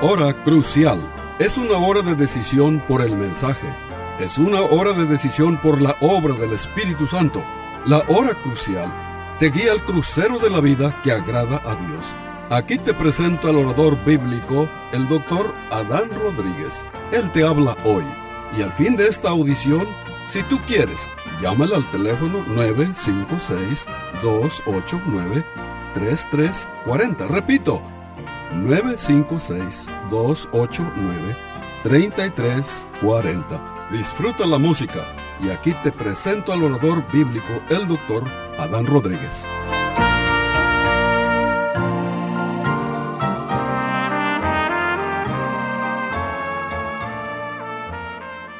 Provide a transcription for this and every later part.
Hora Crucial es una hora de decisión por el mensaje. Es una hora de decisión por la obra del Espíritu Santo. La Hora Crucial te guía al crucero de la vida que agrada a Dios. Aquí te presento al orador bíblico, el doctor Adán Rodríguez. Él te habla hoy. Y al fin de esta audición, si tú quieres, llámale al teléfono 956-289-3340. Repito, 956-289-3340. Disfruta la música y aquí te presento al orador bíblico, el doctor Adán Rodríguez.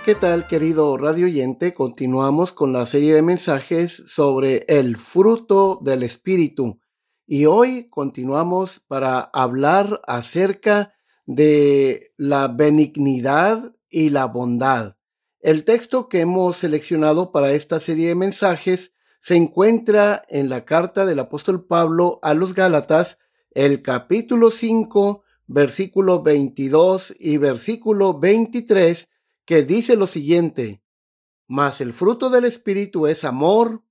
¿Qué tal, querido radio oyente? Continuamos con la serie de mensajes sobre el fruto del Espíritu. Y hoy continuamos para hablar acerca de la benignidad y la bondad. El texto que hemos seleccionado para esta serie de mensajes se encuentra en la carta del apóstol Pablo a los Gálatas, el capítulo 5, versículo 22 y versículo 23, que dice lo siguiente: Mas el fruto del Espíritu es amor,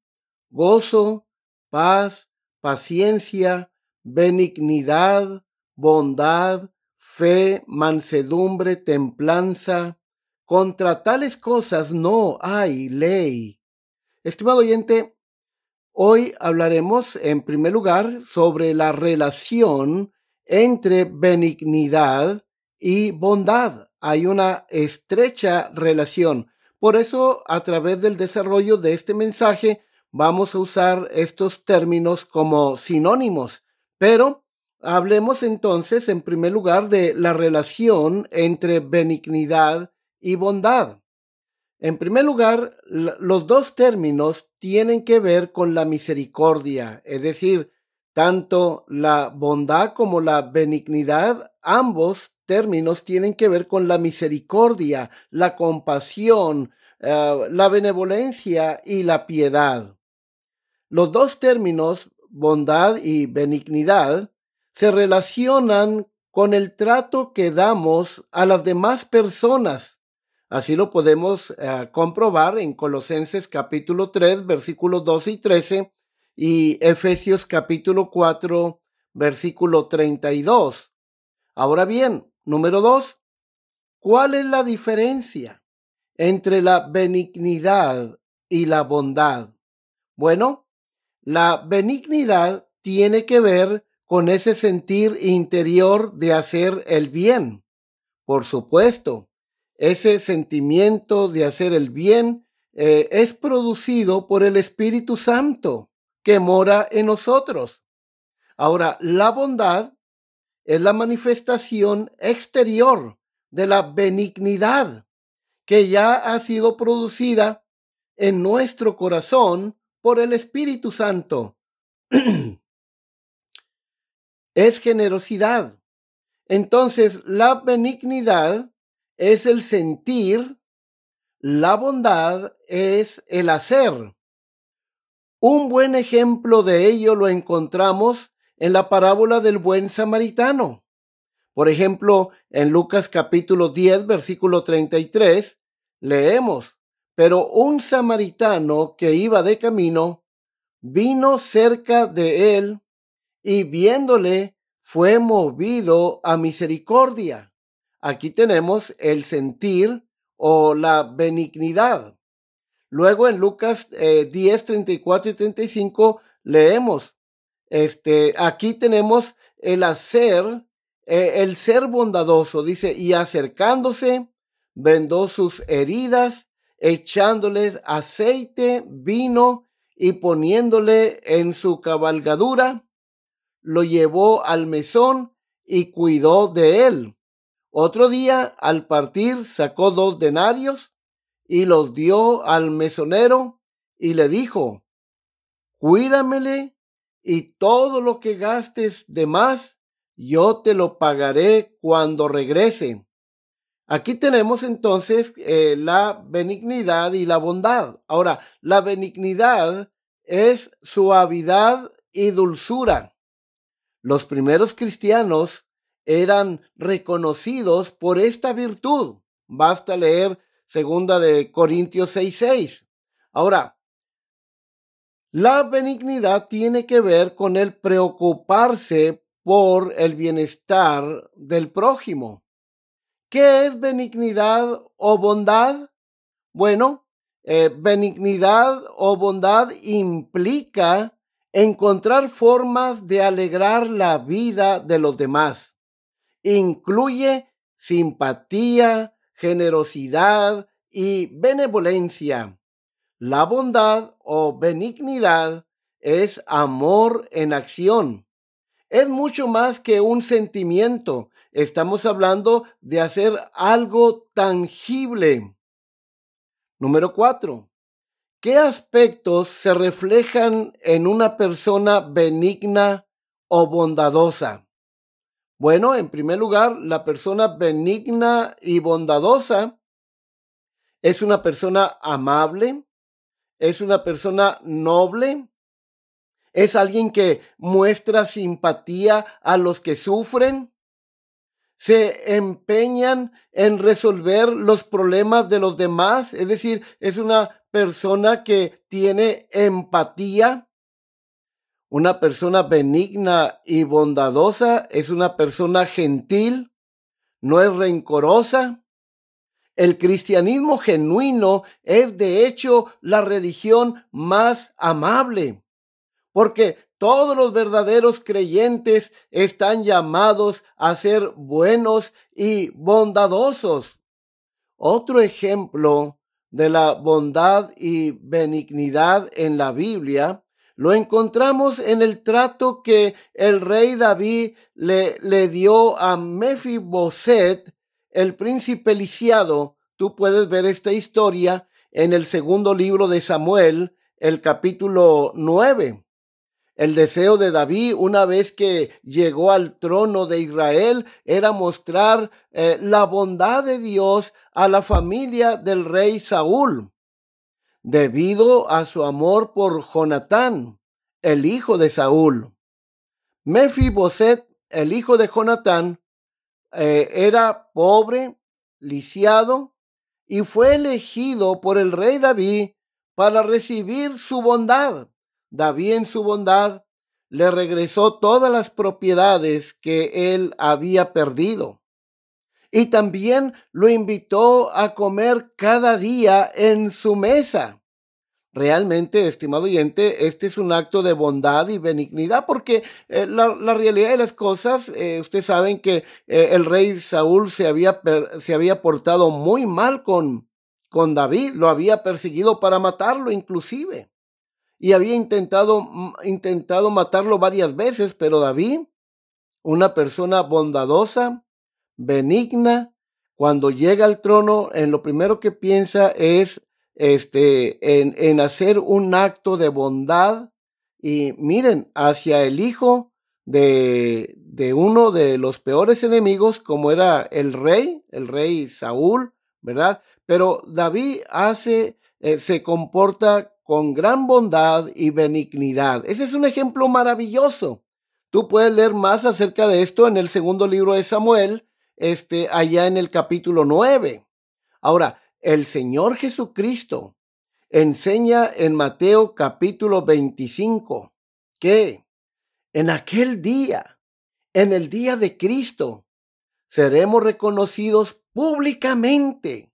gozo, paz, paciencia, benignidad, bondad, fe, mansedumbre, templanza. Contra tales cosas no hay ley. Estimado oyente, hoy hablaremos en primer lugar sobre la relación entre benignidad y bondad. Hay una estrecha relación. Por eso, a través del desarrollo de este mensaje, vamos a usar estos términos como sinónimos, pero hablemos entonces en primer lugar de la relación entre benignidad y bondad. En primer lugar, los dos términos tienen que ver con la misericordia, es decir, tanto la bondad como la benignidad, ambos términos tienen que ver con la misericordia, la compasión, la benevolencia y la piedad. Los dos términos, bondad y benignidad, se relacionan con el trato que damos a las demás personas. Así lo podemos comprobar en Colosenses capítulo 3, versículos 12 y 13, y Efesios capítulo 4, versículo 32. Ahora bien, número 2, ¿cuál es la diferencia entre la benignidad y la bondad? Bueno, la benignidad tiene que ver con ese sentir interior de hacer el bien. Por supuesto, ese sentimiento de hacer el bien es producido por el Espíritu Santo que mora en nosotros. Ahora, la bondad es la manifestación exterior de la benignidad que ya ha sido producida en nuestro corazón por el Espíritu Santo. Es generosidad. Entonces, la benignidad es el sentir, la bondad es el hacer. Un buen ejemplo de ello lo encontramos en la parábola del buen samaritano. Por ejemplo, en Lucas capítulo 10, versículo 33, leemos: Pero un samaritano que iba de camino vino cerca de él y viéndole fue movido a misericordia. Aquí tenemos el sentir o la benignidad. Luego en Lucas 10, 34 y 35 leemos, aquí tenemos el hacer, el ser bondadoso. Dice, y acercándose, vendó sus heridas, echándoles aceite, vino y poniéndole en su cabalgadura, lo llevó al mesón y cuidó de él. Otro día, al partir, sacó 2 denarios y los dio al mesonero y le dijo: Cuídamele y todo lo que gastes de más, yo te lo pagaré cuando regrese. Aquí tenemos entonces la benignidad y la bondad. Ahora, la benignidad es suavidad y dulzura. Los primeros cristianos eran reconocidos por esta virtud. Basta leer 2 de Corintios 6:6. Ahora, la benignidad tiene que ver con el preocuparse por el bienestar del prójimo. ¿Qué es benignidad o bondad? Bueno, benignidad o bondad implica encontrar formas de alegrar la vida de los demás. Incluye simpatía, generosidad y benevolencia. La bondad o benignidad es amor en acción. Es mucho más que un sentimiento. Estamos hablando de hacer algo tangible. Número 4. ¿Qué aspectos se reflejan en una persona benigna o bondadosa? Bueno, en primer lugar, la persona benigna y bondadosa es una persona amable, es una persona noble, es alguien que muestra simpatía a los que sufren, se empeñan en resolver los problemas de los demás, es decir, es una persona que tiene empatía. Una persona benigna y bondadosa es una persona gentil, no es rencorosa. El cristianismo genuino es de hecho la religión más amable, porque todos los verdaderos creyentes están llamados a ser buenos y bondadosos. Otro ejemplo de la bondad y benignidad en la Biblia lo encontramos en el trato que el rey David le dio a Mefiboset, el príncipe lisiado. Tú puedes ver esta historia en el 2 libro de Samuel, el capítulo 9. El deseo de David, una vez que llegó al trono de Israel, era mostrar la bondad de Dios a la familia del rey Saúl. Debido a su amor por Jonatán, el hijo de Saúl, Mefiboset, el hijo de Jonatán, era pobre, lisiado, y fue elegido por el rey David para recibir su bondad. David en su bondad le regresó todas las propiedades que él había perdido y también lo invitó a comer cada día en su mesa. Realmente, estimado oyente, este es un acto de bondad y benignidad porque la realidad de las cosas, ustedes saben que el rey Saúl se había portado muy mal con David, lo había perseguido para matarlo inclusive. Y había intentado matarlo varias veces, pero David, una persona bondadosa, benigna, cuando llega al trono, en lo primero que piensa es en hacer un acto de bondad. Y miren, hacia el hijo de uno de los peores enemigos, como era el rey Saúl, ¿verdad? Pero David se comporta con gran bondad y benignidad. Ese es un ejemplo maravilloso. Tú puedes leer más acerca de esto en el 2 libro de Samuel, allá en el capítulo 9. Ahora, el Señor Jesucristo enseña en Mateo capítulo 25 que en aquel día, en el día de Cristo, seremos reconocidos públicamente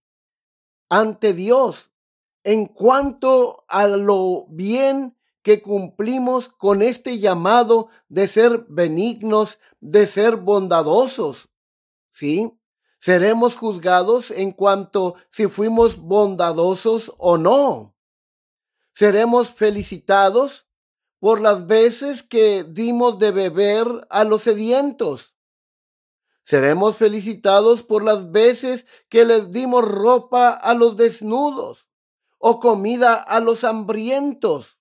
ante Dios en cuanto a lo bien que cumplimos con este llamado de ser benignos, de ser bondadosos, ¿sí? Seremos juzgados en cuanto si fuimos bondadosos o no. Seremos felicitados por las veces que dimos de beber a los sedientos. Seremos felicitados por las veces que les dimos ropa a los desnudos o comida a los hambrientos,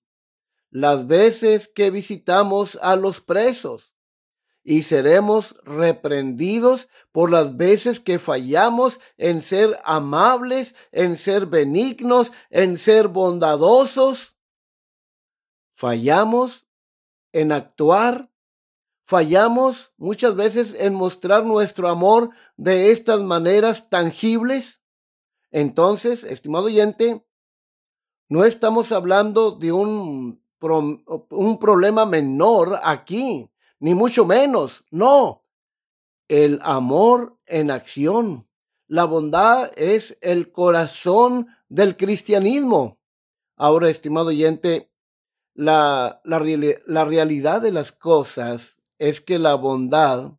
las veces que visitamos a los presos, y seremos reprendidos por las veces que fallamos en ser amables, en ser benignos, en ser bondadosos. Fallamos en actuar, fallamos muchas veces en mostrar nuestro amor de estas maneras tangibles. Entonces, estimado oyente, no estamos hablando de un problema menor aquí, ni mucho menos. No, el amor en acción. La bondad es el corazón del cristianismo. Ahora, estimado oyente, la realidad de las cosas es que la bondad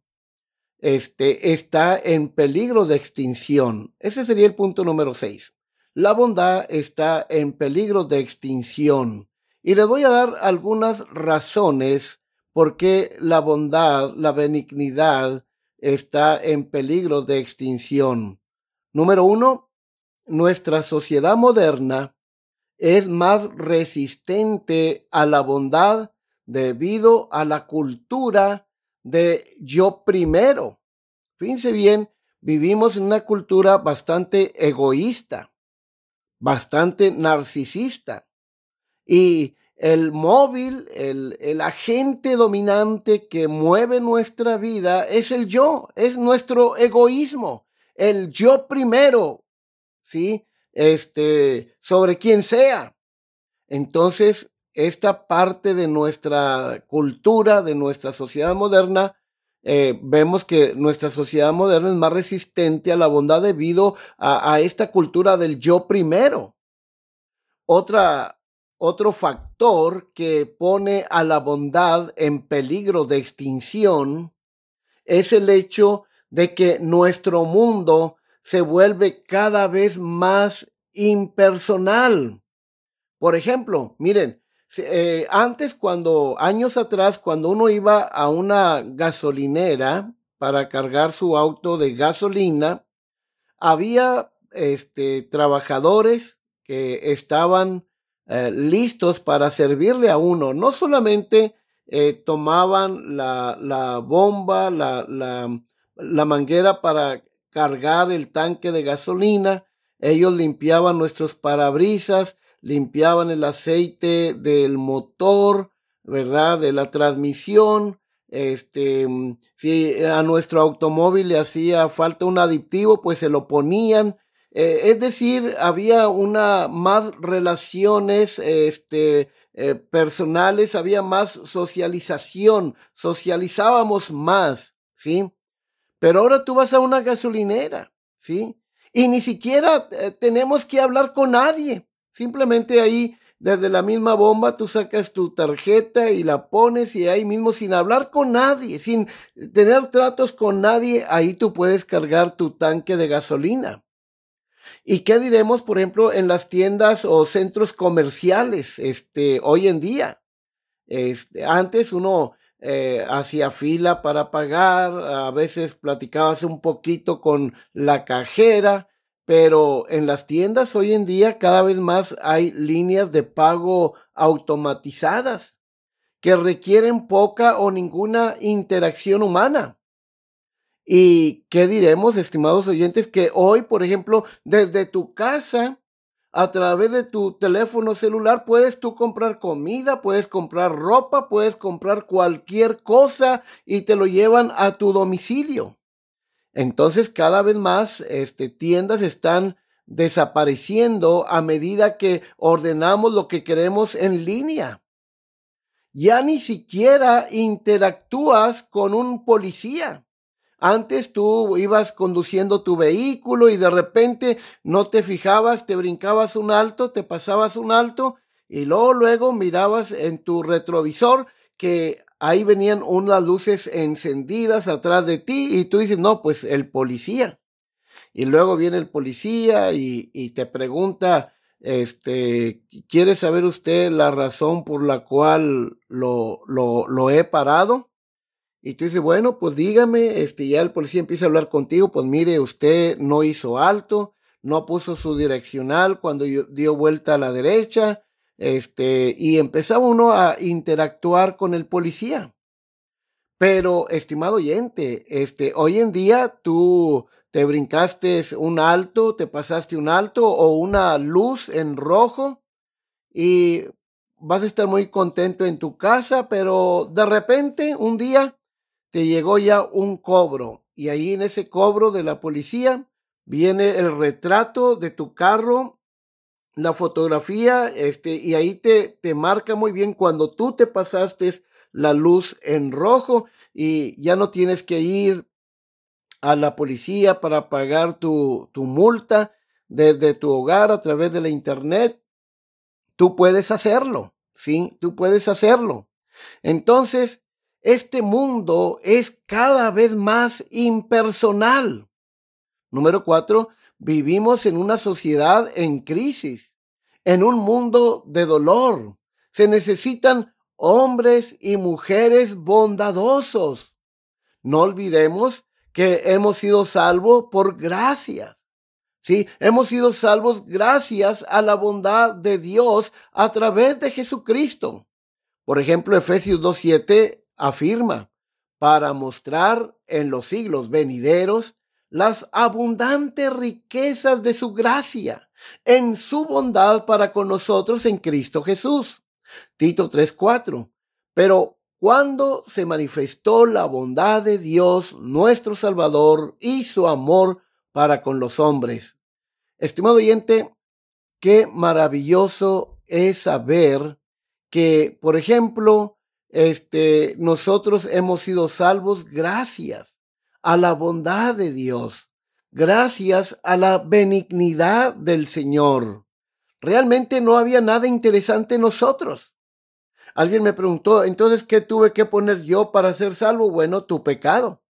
está en peligro de extinción. Ese sería el punto número 6. La bondad está en peligro de extinción. Y les voy a dar algunas razones por qué la bondad, la benignidad, está en peligro de extinción. Número 1, nuestra sociedad moderna es más resistente a la bondad debido a la cultura de yo primero. Fíjense bien, vivimos en una cultura bastante egoísta, bastante narcisista. Y el móvil, el agente dominante que mueve nuestra vida es el yo, es nuestro egoísmo, el yo primero, ¿sí? Sobre quien sea. Entonces, esta parte de nuestra cultura, de nuestra sociedad moderna, vemos que nuestra sociedad moderna es más resistente a la bondad debido a esta cultura del yo primero. Otro factor que pone a la bondad en peligro de extinción es el hecho de que nuestro mundo se vuelve cada vez más impersonal. Por ejemplo, miren, antes años atrás, cuando uno iba a una gasolinera para cargar su auto de gasolina, había trabajadores que estaban listos para servirle a uno. No solamente tomaban la bomba, la manguera para cargar el tanque de gasolina, ellos limpiaban nuestros parabrisas, limpiaban el aceite del motor, ¿verdad? De la transmisión. Si a nuestro automóvil le hacía falta un aditivo, pues se lo ponían. Es decir, había más relaciones personales, había más socialización, socializábamos más, ¿sí? Pero ahora tú vas a una gasolinera, ¿sí? Y ni siquiera tenemos que hablar con nadie. Simplemente ahí, desde la misma bomba, tú sacas tu tarjeta y la pones y ahí mismo, sin hablar con nadie, sin tener tratos con nadie, ahí tú puedes cargar tu tanque de gasolina. ¿Y qué diremos, por ejemplo, en las tiendas o centros comerciales hoy en día? Antes uno hacía fila para pagar, a veces platicabas un poquito con la cajera, pero en las tiendas hoy en día cada vez más hay líneas de pago automatizadas que requieren poca o ninguna interacción humana. ¿Y qué diremos, estimados oyentes, que hoy, por ejemplo, desde tu casa, a través de tu teléfono celular, puedes tú comprar comida, puedes comprar ropa, puedes comprar cualquier cosa y te lo llevan a tu domicilio? Entonces, cada vez más, tiendas están desapareciendo a medida que ordenamos lo que queremos en línea. Ya ni siquiera interactúas con un policía. Antes tú ibas conduciendo tu vehículo y de repente no te fijabas, te brincabas un alto, te pasabas un alto y luego mirabas en tu retrovisor que ahí venían unas luces encendidas atrás de ti y tú dices, no, pues el policía. Y luego viene el policía y te pregunta, ¿quiere saber usted la razón por la cual lo he parado? Y tú dices, bueno, pues dígame, ya el policía empieza a hablar contigo, pues mire, usted no hizo alto, no puso su direccional cuando dio vuelta a la derecha, y empezaba uno a interactuar con el policía. Pero, estimado oyente, hoy en día tú te brincaste un alto, te pasaste un alto o una luz en rojo y vas a estar muy contento en tu casa, pero de repente un día te llegó ya un cobro, y ahí en ese cobro de la policía viene el retrato de tu carro, la fotografía, y ahí te marca muy bien cuando tú te pasaste la luz en rojo y ya no tienes que ir a la policía para pagar tu multa desde tu hogar a través de la internet. Tú puedes hacerlo, ¿sí? Tú puedes hacerlo. Entonces, este mundo es cada vez más impersonal. Número 4, vivimos en una sociedad en crisis, en un mundo de dolor. Se necesitan hombres y mujeres bondadosos. No olvidemos que hemos sido salvos por gracia. Sí, hemos sido salvos gracias a la bondad de Dios a través de Jesucristo. Por ejemplo, Efesios 2:7 afirma, para mostrar en los siglos venideros las abundantes riquezas de su gracia en su bondad para con nosotros en Cristo Jesús. Tito 3:4. Pero cuando se manifestó la bondad de Dios, nuestro Salvador, y su amor para con los hombres. Estimado oyente, qué maravilloso es saber que, por ejemplo, nosotros hemos sido salvos gracias a la bondad de Dios, gracias a la benignidad del Señor. Realmente no había nada interesante en nosotros. Alguien me preguntó, entonces, ¿qué tuve que poner yo para ser salvo? Bueno, tu pecado,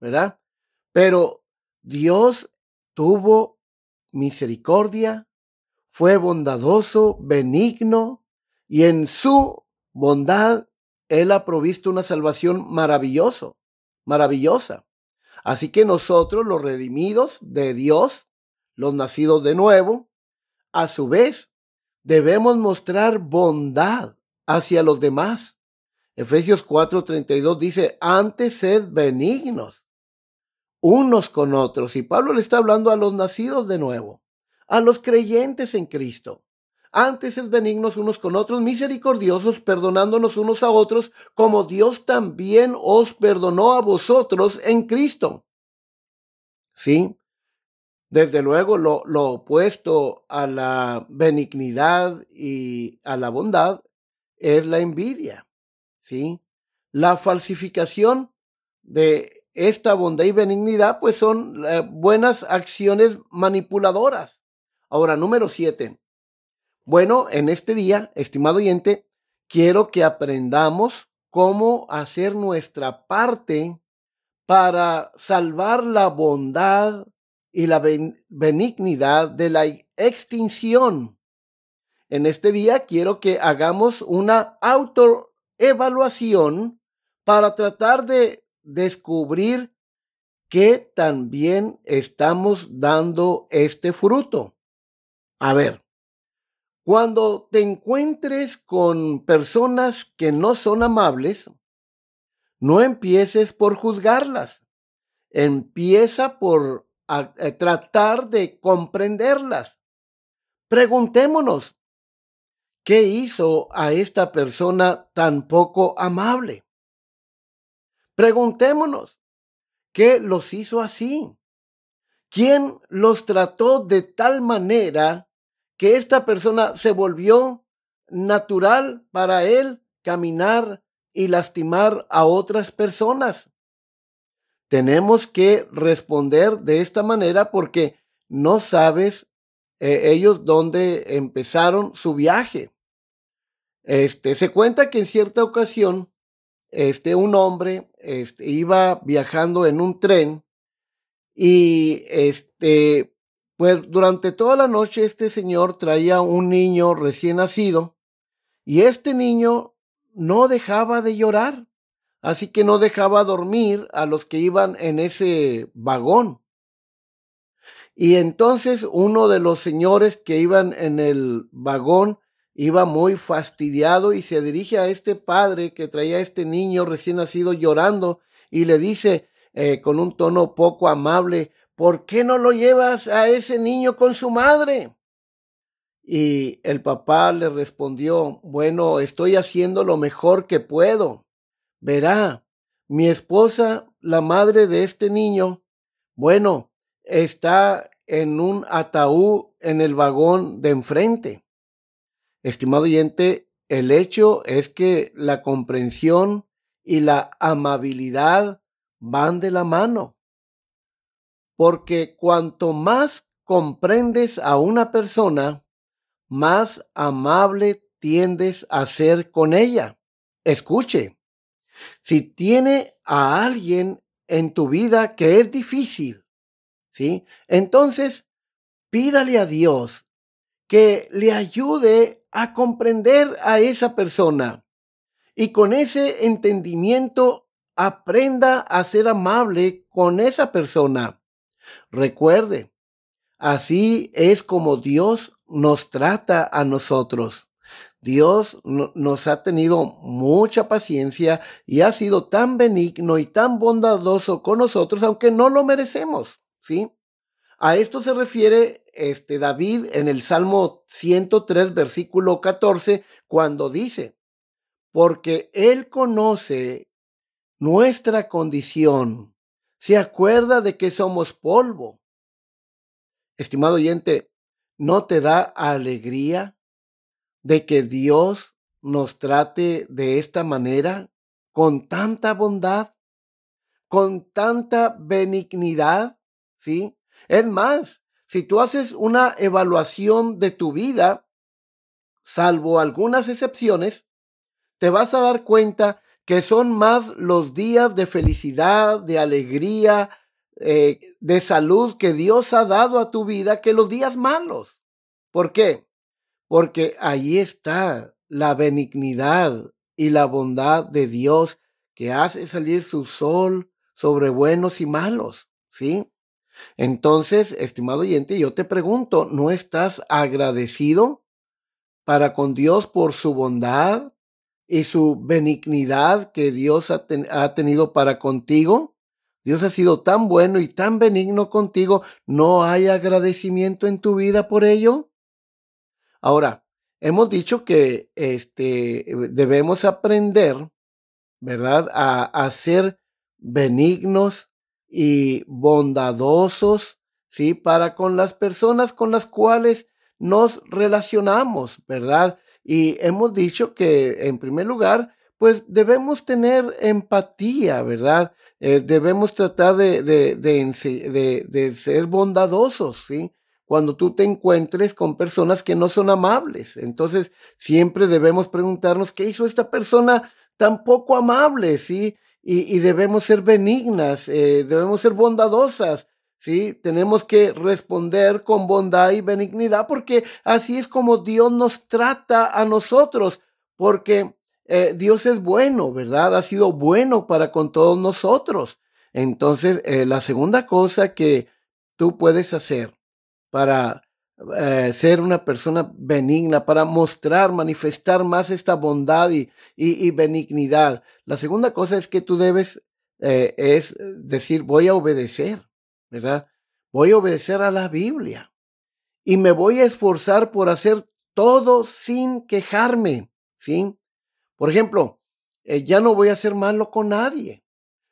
¿verdad? Pero Dios tuvo misericordia, fue bondadoso, benigno, y en su bondad Él ha provisto una salvación maravillosa. Así que nosotros, los redimidos de Dios, los nacidos de nuevo, a su vez, debemos mostrar bondad hacia los demás. Efesios 4:32 dice, antes sed benignos unos con otros. Y Pablo le está hablando a los nacidos de nuevo, a los creyentes en Cristo. Antes es benignos unos con otros, misericordiosos, perdonándonos unos a otros, como Dios también os perdonó a vosotros en Cristo. ¿Sí? Desde luego, lo opuesto a la benignidad y a la bondad es la envidia. ¿Sí? La falsificación de esta bondad y benignidad, pues son buenas acciones manipuladoras. Ahora, número 7. Bueno, en este día, estimado oyente, quiero que aprendamos cómo hacer nuestra parte para salvar la bondad y la benignidad de la extinción. En este día quiero que hagamos una autoevaluación para tratar de descubrir que también estamos dando este fruto. A ver, cuando te encuentres con personas que no son amables, no empieces por juzgarlas. Empieza por tratar de comprenderlas. Preguntémonos, ¿qué hizo a esta persona tan poco amable? Preguntémonos, ¿qué los hizo así? ¿Quién los trató de tal manera que esta persona se volvió natural para él caminar y lastimar a otras personas? Tenemos que responder de esta manera porque no sabes ellos dónde empezaron su viaje. Se cuenta que en cierta ocasión un hombre iba viajando en un tren y pues durante toda la noche este señor traía un niño recién nacido y este niño no dejaba de llorar, así que no dejaba dormir a los que iban en ese vagón. Y entonces uno de los señores que iban en el vagón iba muy fastidiado y se dirige a este padre que traía a este niño recién nacido llorando y le dice con un tono poco amable, ¿por qué no lo llevas a ese niño con su madre? Y el papá le respondió, bueno, estoy haciendo lo mejor que puedo. Verá, Mi esposa, la madre de este niño, bueno, está en un ataúd en el vagón de enfrente. Estimado oyente, el hecho es que la comprensión y la amabilidad van de la mano. Porque cuanto más comprendes a una persona, más amable tiendes a ser con ella. Escuche, si tiene a alguien en tu vida que es difícil, ¿sí? Entonces, pídale a Dios que le ayude a comprender a esa persona y con ese entendimiento aprenda a ser amable con esa persona. Recuerde, así es como Dios nos trata a nosotros. Dios nos ha tenido mucha paciencia y ha sido tan benigno y tan bondadoso con nosotros, aunque no lo merecemos, ¿sí? A esto se refiere David en el Salmo 103, versículo 14, cuando dice: porque Él conoce nuestra condición, se acuerda de que somos polvo. Estimado oyente, ¿no te da alegría de que Dios nos trate de esta manera, con tanta bondad, con tanta benignidad, ¿sí? Es más, si tú haces una evaluación de tu vida, salvo algunas excepciones, te vas a dar cuenta que son más los días de felicidad, de alegría, de salud que Dios ha dado a tu vida que los días malos. ¿Por qué? Porque ahí está la benignidad y la bondad de Dios que hace salir su sol sobre buenos y malos, ¿sí? Entonces, estimado oyente, yo te pregunto, ¿no estás agradecido para con Dios por su bondad y su benignidad que Dios ha tenido para contigo? Dios ha sido tan bueno y tan benigno contigo, ¿no hay agradecimiento en tu vida por ello? Ahora, hemos dicho que debemos aprender, ¿verdad?, a ser benignos y bondadosos, ¿sí?, para con las personas con las cuales nos relacionamos, ¿verdad? Y hemos dicho que, en primer lugar, pues debemos tener empatía, ¿verdad? Debemos tratar de ser bondadosos, ¿sí?, cuando tú te encuentres con personas que no son amables. Entonces, siempre debemos preguntarnos, ¿qué hizo esta persona tan poco amable?, ¿sí? Y debemos ser benignas, debemos ser bondadosas, ¿sí? Tenemos que responder con bondad y benignidad, porque así es como Dios nos trata a nosotros, porque Dios es bueno, ¿verdad? Ha sido bueno para con todos nosotros. Entonces, la segunda cosa que tú puedes hacer para ser una persona benigna, para mostrar, manifestar más esta bondad y benignidad. La segunda cosa es que tú debes es decir, voy a obedecer, ¿verdad? Voy a obedecer a la Biblia y me voy a esforzar por hacer todo sin quejarme, ¿sí? Por ejemplo, ya no voy a hacer malo con nadie.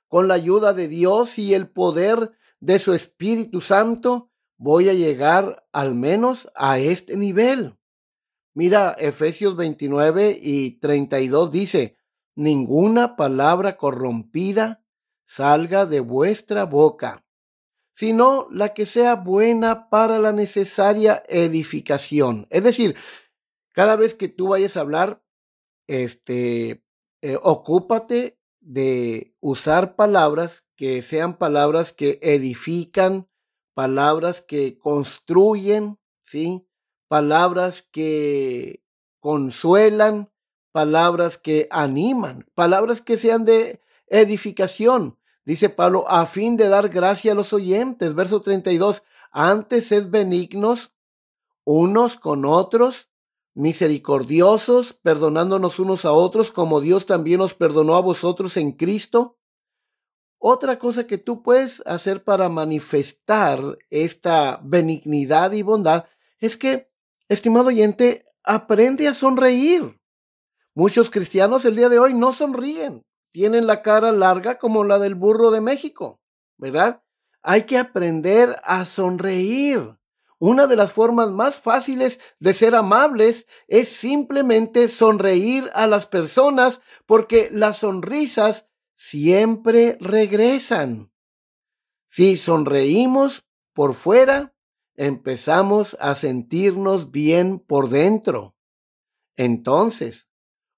Con la ayuda de Dios y el poder de su Espíritu Santo, voy a llegar al menos a este nivel. Mira, Efesios 29 y 32 dice: ninguna palabra corrompida salga de vuestra boca, sino la que sea buena para la necesaria edificación. Es decir, cada vez que tú vayas a hablar, ocúpate de usar palabras que sean palabras que edifican, palabras que construyen, ¿sí?, palabras que consuelan, palabras que animan, palabras que sean de edificación. Dice Pablo, a fin de dar gracia a los oyentes. Verso 32, antes sed benignos unos con otros, misericordiosos, perdonándonos unos a otros, como Dios también nos perdonó a vosotros en Cristo. Otra cosa que tú puedes hacer para manifestar esta benignidad y bondad es que, estimado oyente, aprende a sonreír. Muchos cristianos el día de hoy no sonríen, tienen la cara larga como la del burro de México, ¿verdad? Hay que aprender a sonreír. Una de las formas más fáciles de ser amables es simplemente sonreír a las personas, porque las sonrisas siempre regresan. Si sonreímos por fuera, empezamos a sentirnos bien por dentro. Entonces,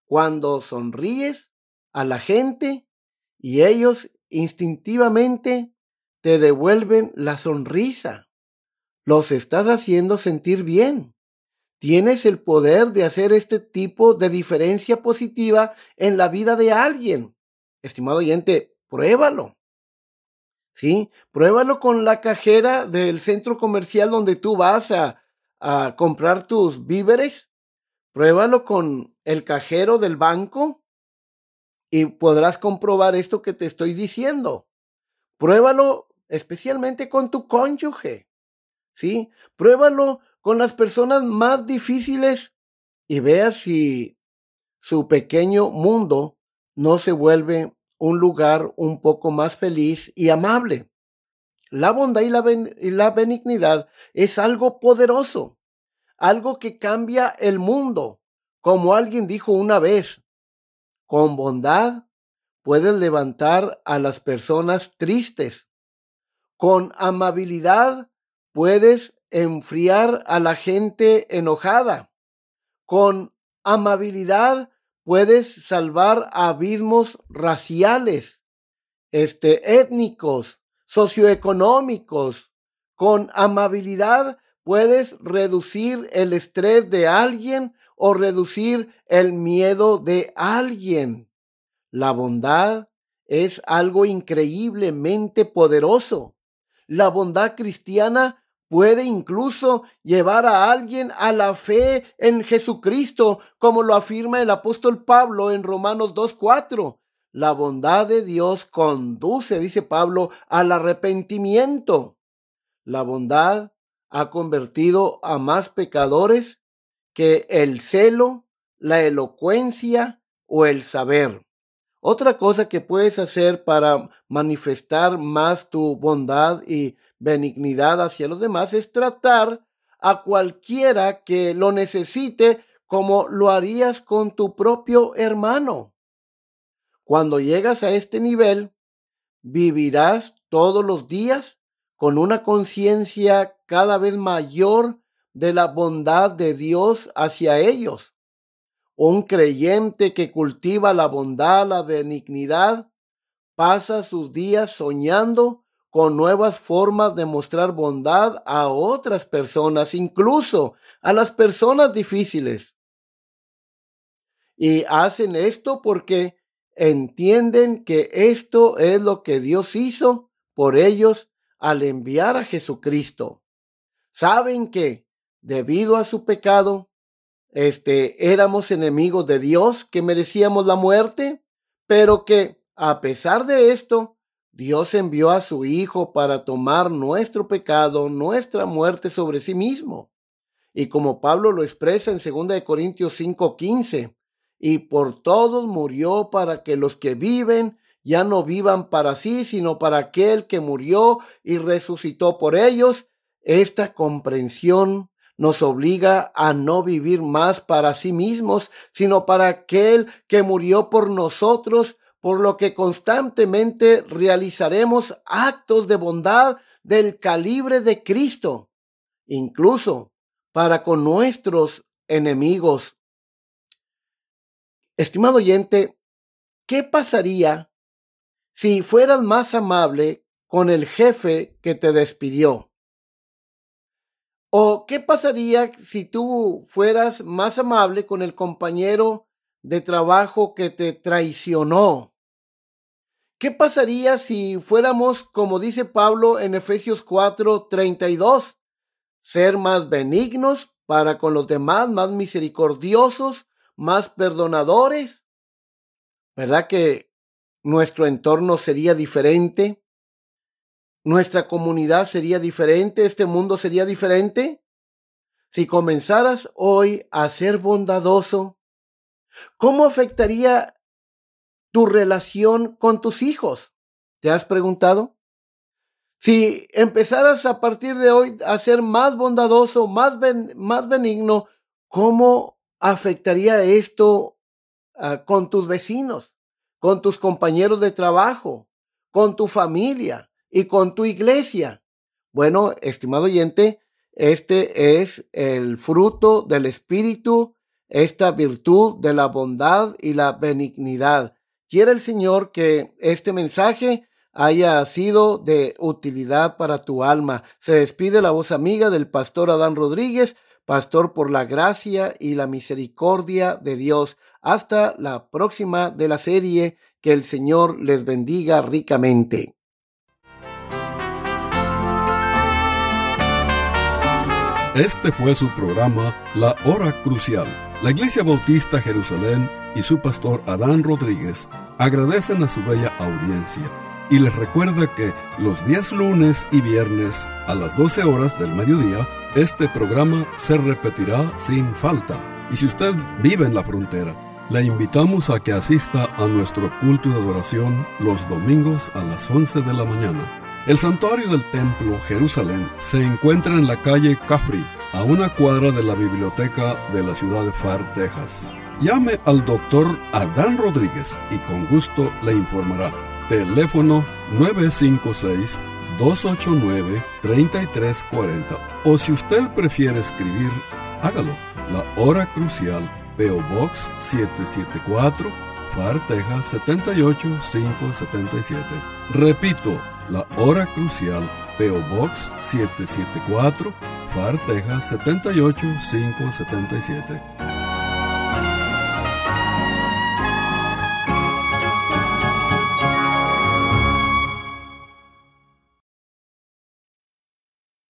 cuando sonríes a la gente y ellos instintivamente te devuelven la sonrisa, los estás haciendo sentir bien. Tienes el poder de hacer este tipo de diferencia positiva en la vida de alguien. Estimado oyente, pruébalo. Sí, pruébalo con la cajera del centro comercial donde tú vas a comprar tus víveres. Pruébalo con el cajero del banco y podrás comprobar esto que te estoy diciendo. Pruébalo especialmente con tu cónyuge. ¿Sí? Pruébalo con las personas más difíciles y vea si su pequeño mundo no se vuelve un lugar un poco más feliz y amable. La bondad y la benignidad es algo poderoso, algo que cambia el mundo. Como alguien dijo una vez, con bondad puedes levantar a las personas tristes. Con amabilidad puedes enfriar a la gente enojada. Con amabilidad puedes salvar abismos raciales, étnicos, socioeconómicos. Con amabilidad puedes reducir el estrés de alguien o reducir el miedo de alguien. La bondad es algo increíblemente poderoso. La bondad cristiana puede incluso llevar a alguien a la fe en Jesucristo, como lo afirma el apóstol Pablo en Romanos 2:4. La bondad de Dios conduce, dice Pablo, al arrepentimiento. La bondad ha convertido a más pecadores que el celo, la elocuencia o el saber. Otra cosa que puedes hacer para manifestar más tu bondad y benignidad hacia los demás es tratar a cualquiera que lo necesite como lo harías con tu propio hermano. Cuando llegas a este nivel, vivirás todos los días con una conciencia cada vez mayor de la bondad de Dios hacia ellos. Un creyente que cultiva la bondad, la benignidad, pasa sus días soñando con nuevas formas de mostrar bondad a otras personas, incluso a las personas difíciles. Y hacen esto porque entienden que esto es lo que Dios hizo por ellos al enviar a Jesucristo. Saben que, debido a su pecado, éramos enemigos de Dios, que merecíamos la muerte, pero que, a pesar de esto, Dios envió a su Hijo para tomar nuestro pecado, nuestra muerte sobre sí mismo. Y como Pablo lo expresa en 2 Corintios 5:15, y por todos murió para que los que viven ya no vivan para sí, sino para aquel que murió y resucitó por ellos. Esta comprensión nos obliga a no vivir más para sí mismos, sino para aquel que murió por nosotros, por lo que constantemente realizaremos actos de bondad del calibre de Cristo, incluso para con nuestros enemigos. Estimado oyente, ¿qué pasaría si fueras más amable con el jefe que te despidió? ¿O qué pasaría si tú fueras más amable con el compañero de trabajo que te traicionó? ¿Qué pasaría si fuéramos, como dice Pablo en Efesios 4:32, ser más benignos para con los demás, más misericordiosos, más perdonadores? ¿Verdad que nuestro entorno sería diferente? ¿Nuestra comunidad sería diferente? ¿Este mundo sería diferente? Si comenzaras hoy a ser bondadoso, ¿cómo afectaría tu relación con tus hijos. ¿Te has preguntado? Si empezaras a partir de hoy a ser más bondadoso, más benigno, ¿cómo afectaría esto con tus vecinos, con tus compañeros de trabajo, con tu familia y con tu iglesia? Bueno, estimado oyente, este es el fruto del Espíritu, esta virtud de la bondad y la benignidad. Quiere el Señor que este mensaje haya sido de utilidad para tu alma. Se despide la voz amiga del pastor Adán Rodríguez, pastor por la gracia y la misericordia de Dios. Hasta la próxima de la serie. Que el Señor les bendiga ricamente. Este fue su programa La Hora Crucial. La Iglesia Bautista Jerusalén y su pastor Adán Rodríguez agradecen a su bella audiencia y les recuerda que los días lunes y viernes a las 12 horas del mediodía este programa se repetirá sin falta. Y si usted vive en la frontera, la invitamos a que asista a nuestro culto de adoración los domingos a las 11 de la mañana. El santuario del templo Jerusalén se encuentra en la calle Caffrey, a una cuadra de la biblioteca de la ciudad de Far, Texas. Llame al doctor Adán Rodríguez y con gusto le informará. Teléfono 956-289-3340. O si usted prefiere escribir, hágalo. La Hora Crucial, P.O. Box 774, Far, Texas 78577. Repito. La Hora Crucial, P.O. Box 774, Far, Texas 78577.